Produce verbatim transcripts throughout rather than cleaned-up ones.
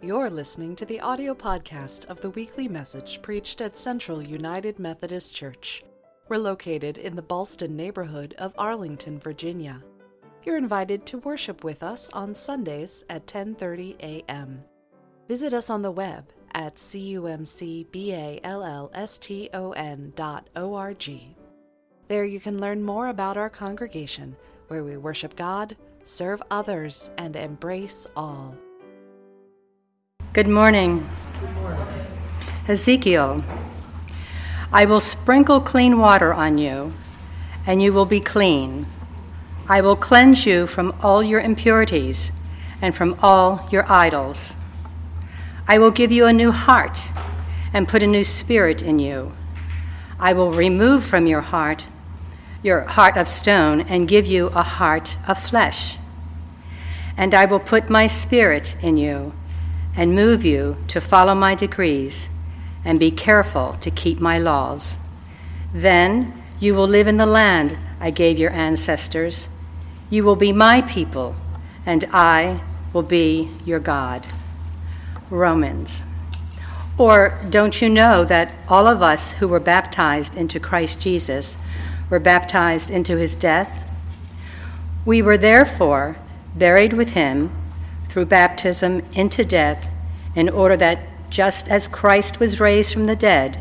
You're listening to the audio podcast of the weekly message preached at Central United Methodist Church. We're located in the Ballston neighborhood of Arlington, Virginia. You're invited to worship with us on Sundays at ten thirty a.m. Visit us on the web at cum c ballston dot org. There you can learn more about our congregation, where we worship God, serve others, and embrace all. Good morning. Good morning. Ezekiel, I will sprinkle clean water on you, and you will be clean. I will cleanse you from all your impurities and from all your idols. I will give you a new heart and put a new spirit in you. I will remove from your heart your heart of stone and give you a heart of flesh. And I will put my spirit in you and move you to follow my decrees, and be careful to keep my laws. Then you will live in the land I gave your ancestors. You will be my people, and I will be your God. Romans. Or don't you know that all of us who were baptized into Christ Jesus were baptized into his death? We were therefore buried with him through baptism into death, in order that just as Christ was raised from the dead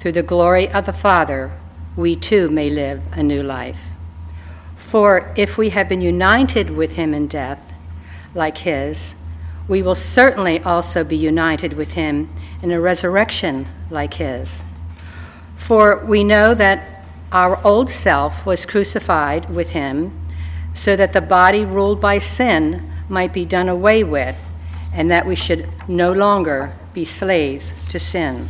through the glory of the Father, we too may live a new life. For if we have been united with him in death, like his, we will certainly also be united with him in a resurrection like his. For we know that our old self was crucified with him, so that the body ruled by sin might be done away with, and that we should no longer be slaves to sin,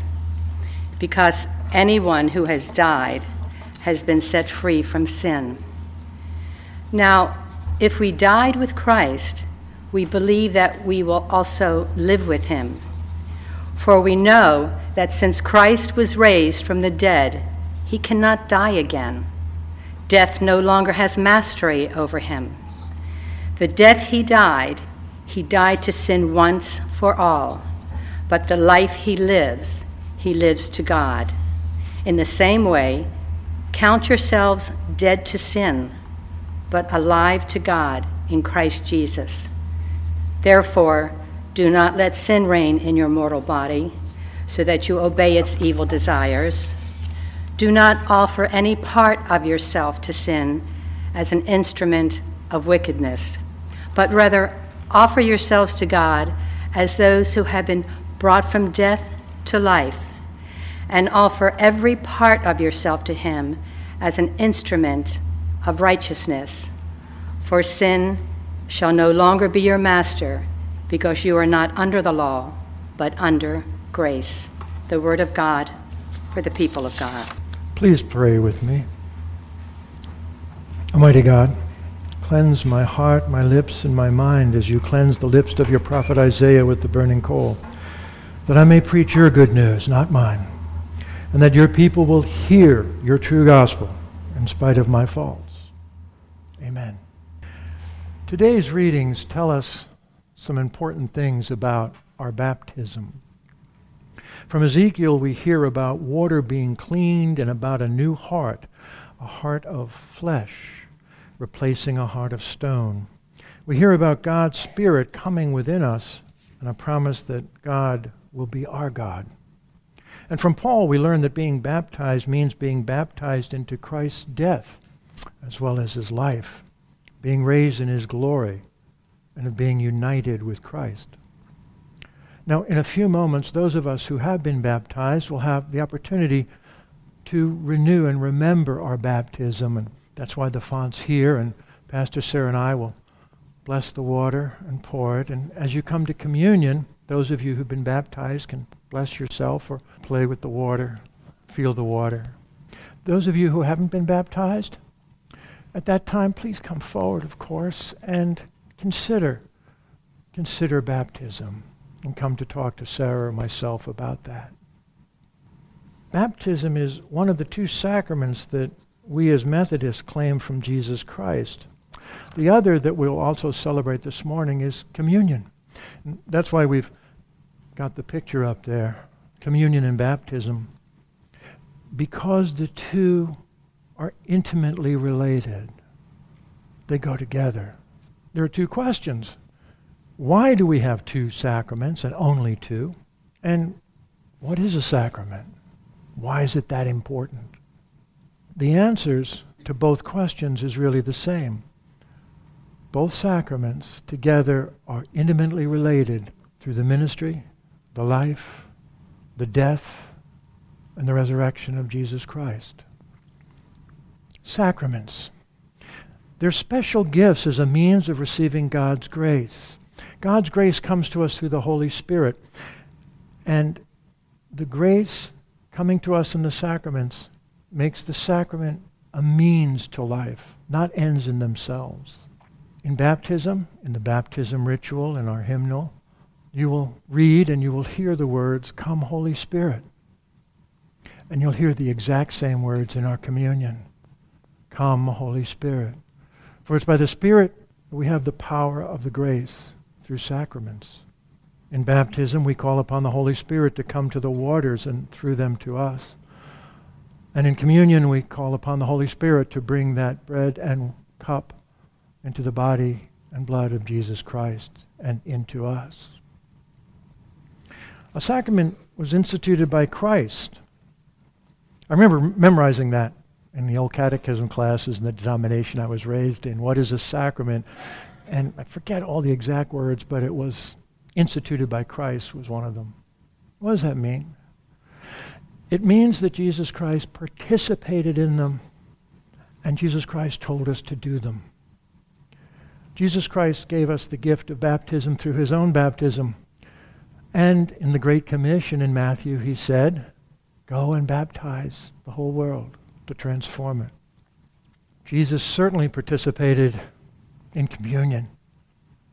because anyone who has died has been set free from sin. Now, if we died with Christ, we believe that we will also live with him. For we know that since Christ was raised from the dead, he cannot die again. Death no longer has mastery over him. The death he died, he died to sin once for all. But the life he lives, he lives to God. In the same way, count yourselves dead to sin, but alive to God in Christ Jesus. Therefore, do not let sin reign in your mortal body, so that you obey its evil desires. Do not offer any part of yourself to sin as an instrument of wickedness, but rather offer yourselves to God as those who have been brought from death to life, and offer every part of yourself to him as an instrument of righteousness. For sin shall no longer be your master, because you are not under the law, but under grace. The word of God for the people of God. Please pray with me. Almighty God, cleanse my heart, my lips, and my mind as you cleanse the lips of your prophet Isaiah with the burning coal, that I may preach your good news, not mine, and that your people will hear your true gospel in spite of my faults. Amen. Today's readings tell us some important things about our baptism. From Ezekiel, we hear about water being cleaned and about a new heart, a heart of flesh, replacing a heart of stone. We hear about God's Spirit coming within us and a promise that God will be our God. And from Paul, we learn that being baptized means being baptized into Christ's death as well as his life, being raised in his glory, and of being united with Christ. Now, in a few moments, those of us who have been baptized will have the opportunity to renew and remember our baptism, and that's why the font's here, and Pastor Sarah and I will bless the water and pour it. And as you come to communion, those of you who've been baptized can bless yourself or play with the water, feel the water. Those of you who haven't been baptized, at that time, please come forward, of course, and consider, consider baptism, and come to talk to Sarah or myself about that. Baptism is one of the two sacraments that we as Methodists claim from Jesus Christ. The other that we'll also celebrate this morning is communion. And that's why we've got the picture up there, communion and baptism, because the two are intimately related. They go together. There are two questions. Why do we have two sacraments and only two? And what is a sacrament? Why is it that important? The answers to both questions is really the same. Both sacraments together are intimately related through the ministry, the life, the death, and the resurrection of Jesus Christ. Sacraments. They're special gifts as a means of receiving God's grace. God's grace comes to us through the Holy Spirit. And the grace coming to us in the sacraments makes the sacrament a means to life, not ends in themselves. In baptism, in the baptism ritual, in our hymnal, you will read and you will hear the words, "Come, Holy Spirit." And you'll hear the exact same words in our communion. "Come, Holy Spirit." For it's by the Spirit that we have the power of the grace through sacraments. In baptism, we call upon the Holy Spirit to come to the waters and through them to us. And in communion, we call upon the Holy Spirit to bring that bread and cup into the body and blood of Jesus Christ and into us. A sacrament was instituted by Christ. I remember memorizing that in the old catechism classes in the denomination I was raised in. What is a sacrament? And I forget all the exact words, but it was instituted by Christ was one of them. What does that mean? It means that Jesus Christ participated in them, and Jesus Christ told us to do them. Jesus Christ gave us the gift of baptism through his own baptism. And in the Great Commission in Matthew, he said, "Go and baptize the whole world to transform it." Jesus certainly participated in communion.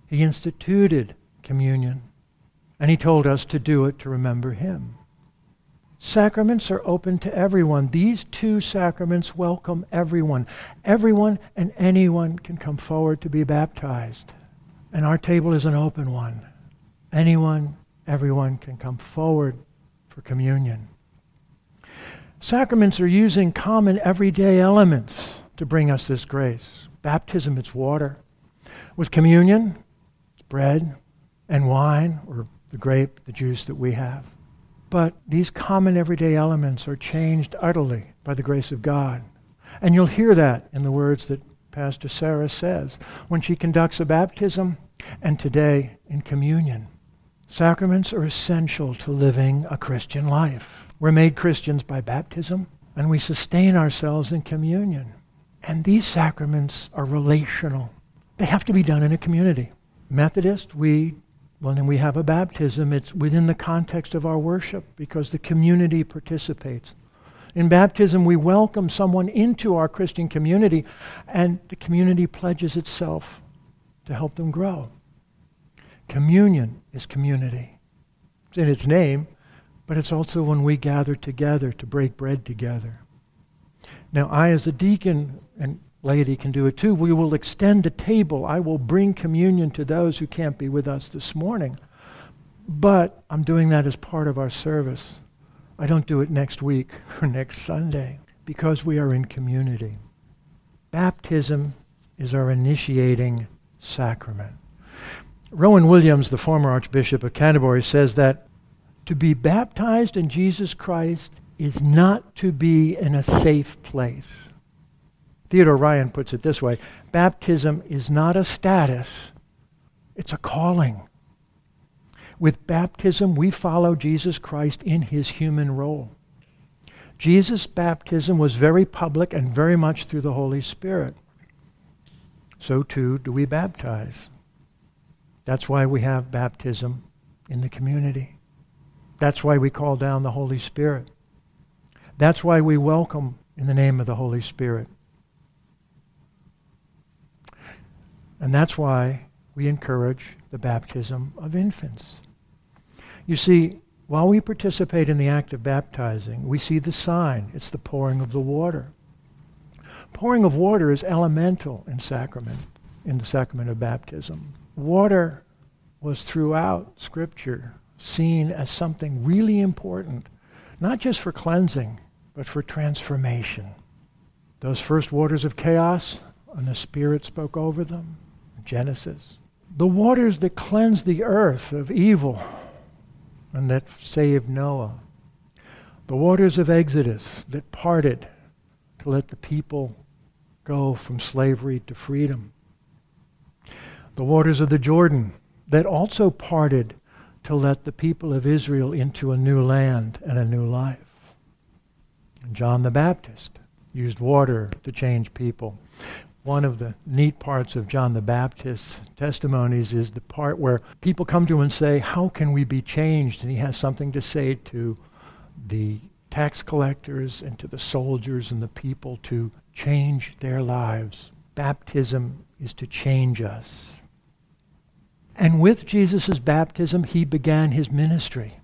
He instituted communion, and he told us to do it to remember him. Sacraments are open to everyone. These two sacraments welcome everyone. Everyone and anyone can come forward to be baptized. And our table is an open one. Anyone, everyone can come forward for communion. Sacraments are using common everyday elements to bring us this grace. Baptism, it's water. With communion, it's bread and wine, or the grape, the juice that we have. But these common everyday elements are changed utterly by the grace of God. And you'll hear that in the words that Pastor Sarah says when she conducts a baptism and today in communion. Sacraments are essential to living a Christian life. We're made Christians by baptism, and we sustain ourselves in communion. And these sacraments are relational. They have to be done in a community. Methodist, we, well, then we have a baptism. It's within the context of our worship because the community participates. In baptism, we welcome someone into our Christian community, and the community pledges itself to help them grow. Communion is community. It's in its name, but it's also when we gather together to break bread together. Now, I as a deacon and laity can do it too. We will extend the table. I will bring communion to those who can't be with us this morning. But I'm doing that as part of our service. I don't do it next week or next Sunday because we are in community. Baptism is our initiating sacrament. Rowan Williams, the former Archbishop of Canterbury, says that to be baptized in Jesus Christ is not to be in a safe place. Theodore Ryan puts it this way, baptism is not a status, it's a calling. With baptism, we follow Jesus Christ in his human role. Jesus' baptism was very public and very much through the Holy Spirit. So too do we baptize. That's why we have baptism in the community. That's why we call down the Holy Spirit. That's why we welcome in the name of the Holy Spirit. And that's why we encourage the baptism of infants. You see, while we participate in the act of baptizing, we see the sign. It's the pouring of the water. Pouring of water is elemental in sacrament, in the sacrament of baptism. Water was throughout Scripture seen as something really important, not just for cleansing, but for transformation. Those first waters of chaos, and the Spirit spoke over them, Genesis. The waters that cleansed the earth of evil and that saved Noah. The waters of Exodus that parted to let the people go from slavery to freedom. The waters of the Jordan that also parted to let the people of Israel into a new land and a new life. And John the Baptist used water to change people. One of the neat parts of John the Baptist's testimonies is the part where people come to him and say, how can we be changed? And he has something to say to the tax collectors and to the soldiers and the people to change their lives. Baptism is to change us. And with Jesus' baptism, he began his ministry.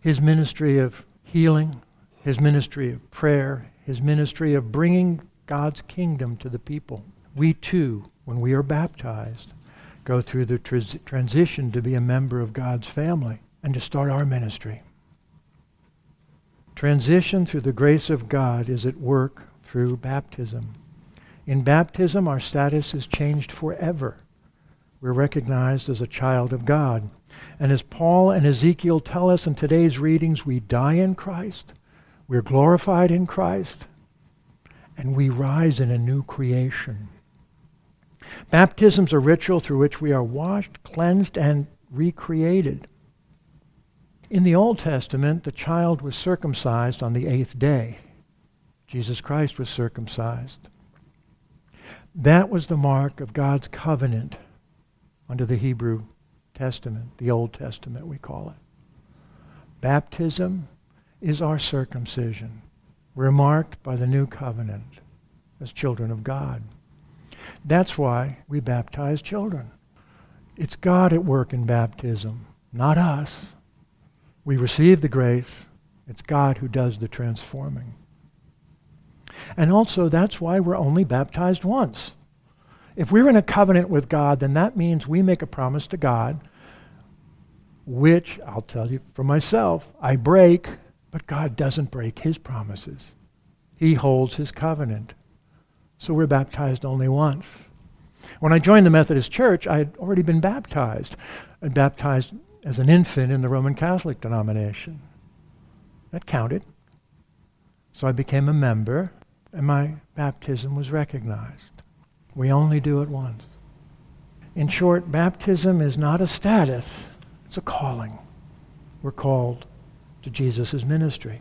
His ministry of healing, his ministry of prayer, his ministry of bringing God's kingdom to the people. We too, when we are baptized, go through the tr- transition to be a member of God's family and to start our ministry. Transition through the grace of God is at work through baptism. In baptism, our status is changed forever. We're recognized as a child of God. And as Paul and Ezekiel tell us in today's readings, we die in Christ, we're glorified in Christ, and we rise in a new creation. Baptism's a ritual through which we are washed, cleansed, and recreated. In the Old Testament, the child was circumcised on the eighth day. Jesus Christ was circumcised. That was the mark of God's covenant under the Hebrew Testament, the Old Testament we call it. Baptism is our circumcision. We're marked by the new covenant as children of God. That's why we baptize children. It's God at work in baptism, not us. We receive the grace. It's God who does the transforming. And also, that's why we're only baptized once. If we're in a covenant with God, then that means we make a promise to God, which, I'll tell you for myself, I break, but God doesn't break his promises. He holds his covenant. So we're baptized only once. When I joined the Methodist Church, I had already been baptized. I baptized as an infant in the Roman Catholic denomination. That counted. So I became a member, and my baptism was recognized. We only do it once. In short, baptism is not a status, it's a calling. We're called to Jesus' ministry.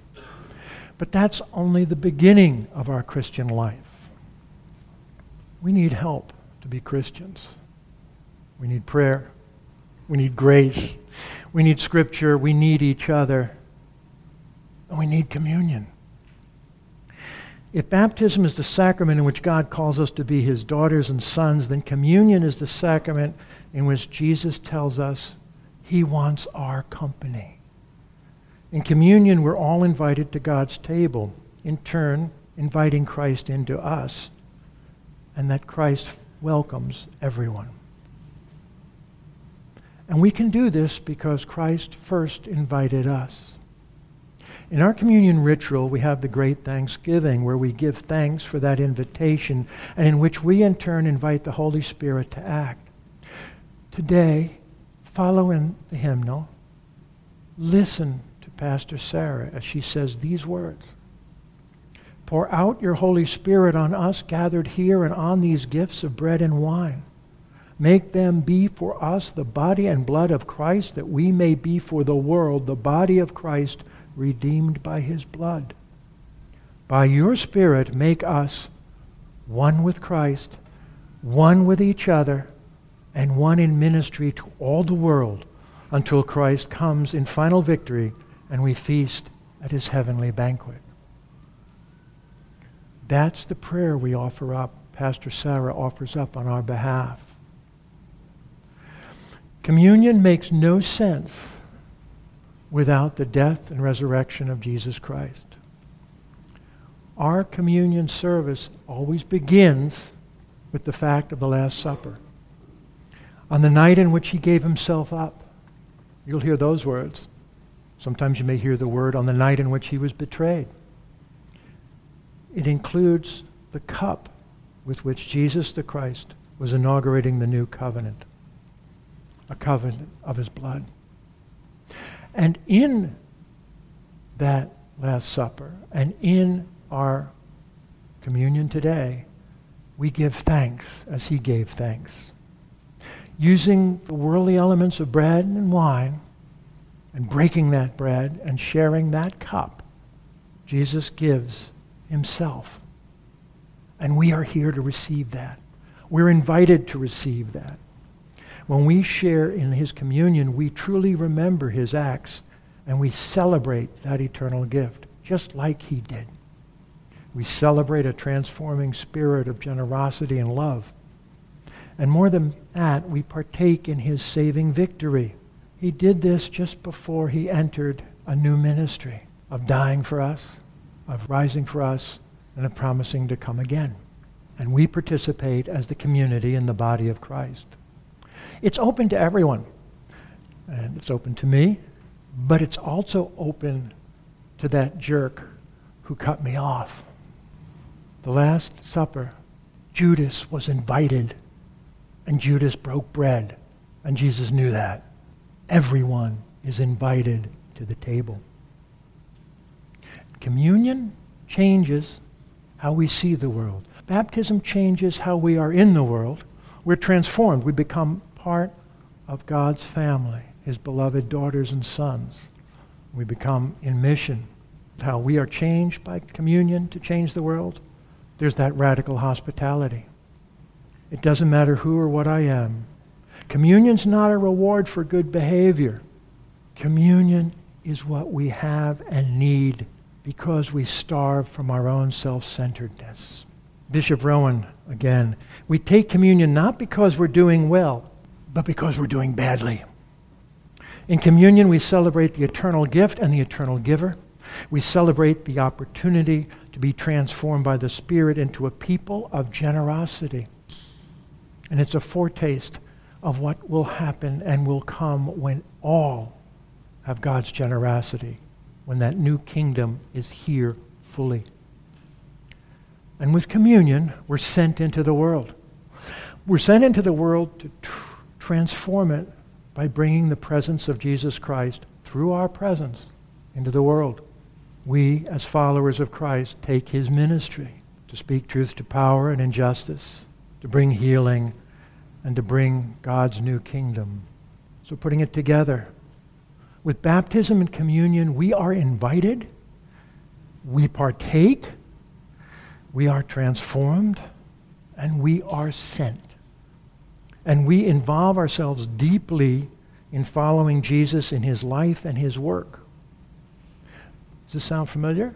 But that's only the beginning of our Christian life. We need help to be Christians. We need prayer. We need grace. We need Scripture. We need each other. And we need communion. If baptism is the sacrament in which God calls us to be his daughters and sons, then communion is the sacrament in which Jesus tells us he wants our company. In communion, we're all invited to God's table, in turn inviting Christ into us, and that Christ welcomes everyone. And we can do this because Christ first invited us. In our communion ritual, we have the great thanksgiving, where we give thanks for that invitation, and in which we in turn invite the Holy Spirit to act. Today, follow in the hymnal. Listen to Pastor Sarah as she says these words. Pour out your Holy Spirit on us gathered here and on these gifts of bread and wine. Make them be for us the body and blood of Christ, that we may be for the world the body of Christ, redeemed by his blood. By your Spirit, make us one with Christ, one with each other, and one in ministry to all the world, until Christ comes in final victory and we feast at his heavenly banquet. That's the prayer we offer up, Pastor Sarah offers up on our behalf. Communion makes no sense without the death and resurrection of Jesus Christ. Our communion service always begins with the fact of the Last Supper. On the night in which he gave himself up, You'll hear those words. Sometimes you may hear the word on the night in which he was betrayed. It includes the cup with which Jesus the Christ was inaugurating the new covenant, a covenant of his blood. And in that Last Supper, and in our communion today, we give thanks as he gave thanks, using the worldly elements of bread and wine, and breaking that bread and sharing that cup. Jesus gives himself. And we are here to receive that. We're invited to receive that. When we share in his communion, we truly remember his acts, and we celebrate that eternal gift, just like he did. We celebrate a transforming spirit of generosity and love. And more than that, we partake in his saving victory. He did this just before he entered a new ministry of dying for us, of rising for us, and of promising to come again. And we participate as the community in the body of Christ. It's open to everyone, and it's open to me, but it's also open to that jerk who cut me off. The Last Supper, Judas was invited, and Judas broke bread, and Jesus knew that. Everyone is invited to the table. Communion changes how we see the world. Baptism changes how we are in the world. We're transformed. We become part of God's family, his beloved daughters and sons. We become in mission. How we are changed by communion to change the world. There's that radical hospitality. It doesn't matter who or what I am. Communion's not a reward for good behavior. Communion is what we have and need because we starve from our own self-centeredness. Bishop Rowan, again, we take communion not because we're doing well, but because we're doing badly. In communion, we celebrate the eternal gift and the eternal giver. We celebrate the opportunity to be transformed by the Spirit into a people of generosity. And it's a foretaste of what will happen and will come when all have God's generosity, when that new kingdom is here fully. And with communion, we're sent into the world. We're sent into the world to tr- transform it by bringing the presence of Jesus Christ through our presence into the world. We, as followers of Christ, take his ministry to speak truth to power and injustice, to bring healing, and to bring God's new kingdom. So putting it together, with baptism and communion, we are invited, we partake, we are transformed, and we are sent. And we involve ourselves deeply in following Jesus in his life and his work. Does this sound familiar?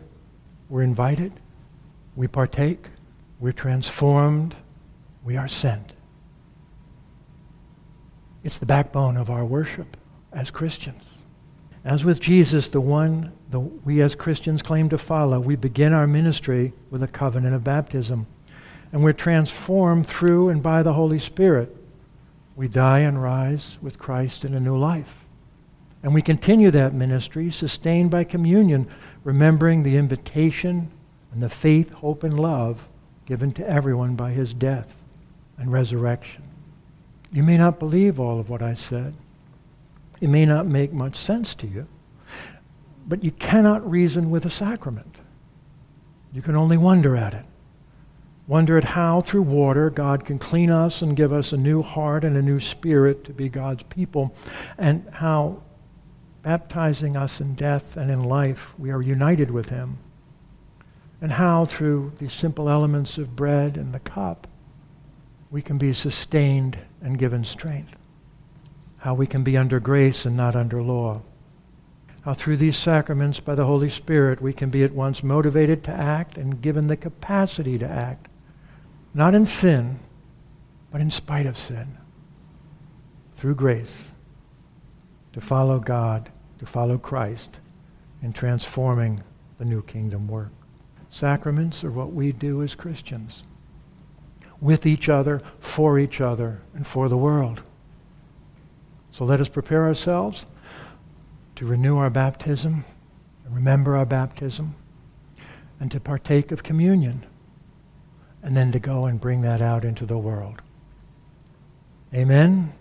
We're invited, we partake, we're transformed, we are sent. It's the backbone of our worship as Christians. As with Jesus, the one that we as Christians claim to follow, we begin our ministry with a covenant of baptism. And we're transformed through and by the Holy Spirit. We die and rise with Christ in a new life. And we continue that ministry, sustained by communion, remembering the invitation and the faith, hope, and love given to everyone by his death and resurrection. You may not believe all of what I said. It may not make much sense to you, but you cannot reason with a sacrament. You can only wonder at it. Wonder at how, through water, God can clean us and give us a new heart and a new spirit to be God's people, and how, baptizing us in death and in life, we are united with him, and how, through these simple elements of bread and the cup, we can be sustained and given strength. How we can be under grace and not under law. How through these sacraments by the Holy Spirit we can be at once motivated to act and given the capacity to act, not in sin, but in spite of sin, through grace, to follow God, to follow Christ in transforming the new kingdom work. Sacraments are what we do as Christians, with each other, for each other, and for the world. So let us prepare ourselves to renew our baptism, remember our baptism, and to partake of communion, and then to go and bring that out into the world. Amen.